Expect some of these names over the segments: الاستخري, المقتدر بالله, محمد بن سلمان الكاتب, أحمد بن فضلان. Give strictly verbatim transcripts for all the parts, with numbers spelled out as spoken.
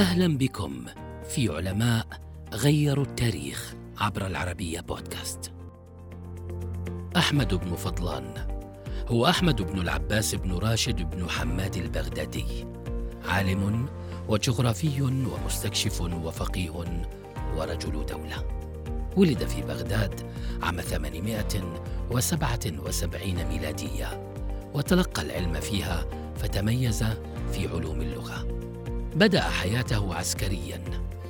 أهلا بكم في علماء غيروا التاريخ عبر العربية بودكاست. أحمد بن فضلان هو أحمد بن العباس بن راشد بن حماد البغدادي، عالم وجغرافي ومستكشف وفقيه ورجل دولة. ولد في بغداد عام ثمانمائة وسبعة وسبعين ميلادية، وتلقى العلم فيها فتميز في علوم اللغة. بدأ حياته عسكرياً،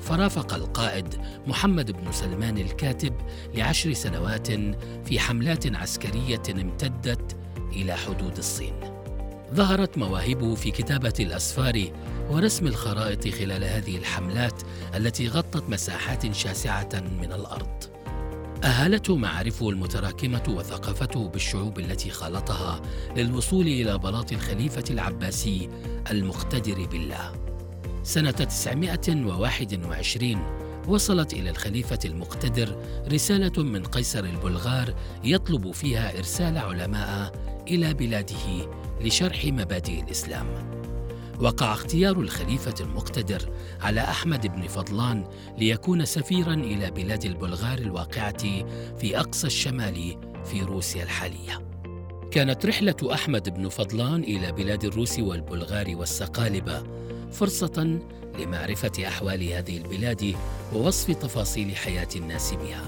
فرافق القائد محمد بن سلمان الكاتب لعشر سنوات في حملات عسكرية امتدت إلى حدود الصين. ظهرت مواهبه في كتابة الأسفار ورسم الخرائط خلال هذه الحملات التي غطت مساحات شاسعة من الأرض. أهلته معارفه المتراكمة وثقافته بالشعوب التي خالطها للوصول إلى بلاط الخليفة العباسي المقتدر بالله. سنة تسعمائة وواحد وعشرين وصلت إلى الخليفة المقتدر رسالة من قيصر البلغار يطلب فيها إرسال علماء إلى بلاده لشرح مبادئ الإسلام. وقع اختيار الخليفة المقتدر على أحمد بن فضلان ليكون سفيراً إلى بلاد البلغار الواقعة في أقصى الشمال في روسيا الحالية. كانت رحلة أحمد بن فضلان إلى بلاد الروس والبلغار والسقالبة فرصة لمعرفة أحوال هذه البلاد ووصف تفاصيل حياة الناس بها.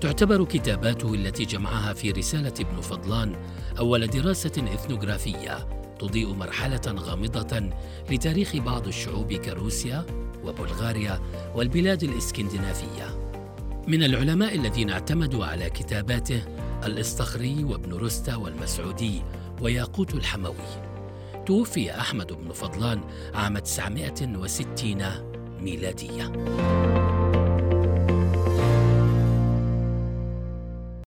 تعتبر كتاباته التي جمعها في رسالة ابن فضلان أول دراسة إثنوغرافية تضيء مرحلة غامضة لتاريخ بعض الشعوب كروسيا وبلغاريا والبلاد الإسكندنافية. من العلماء الذين اعتمدوا على كتاباته الاستخري وابن رستة والمسعودي وياقوت الحموي. توفي أحمد بن فضلان عام تسعمائة وستين ميلادية.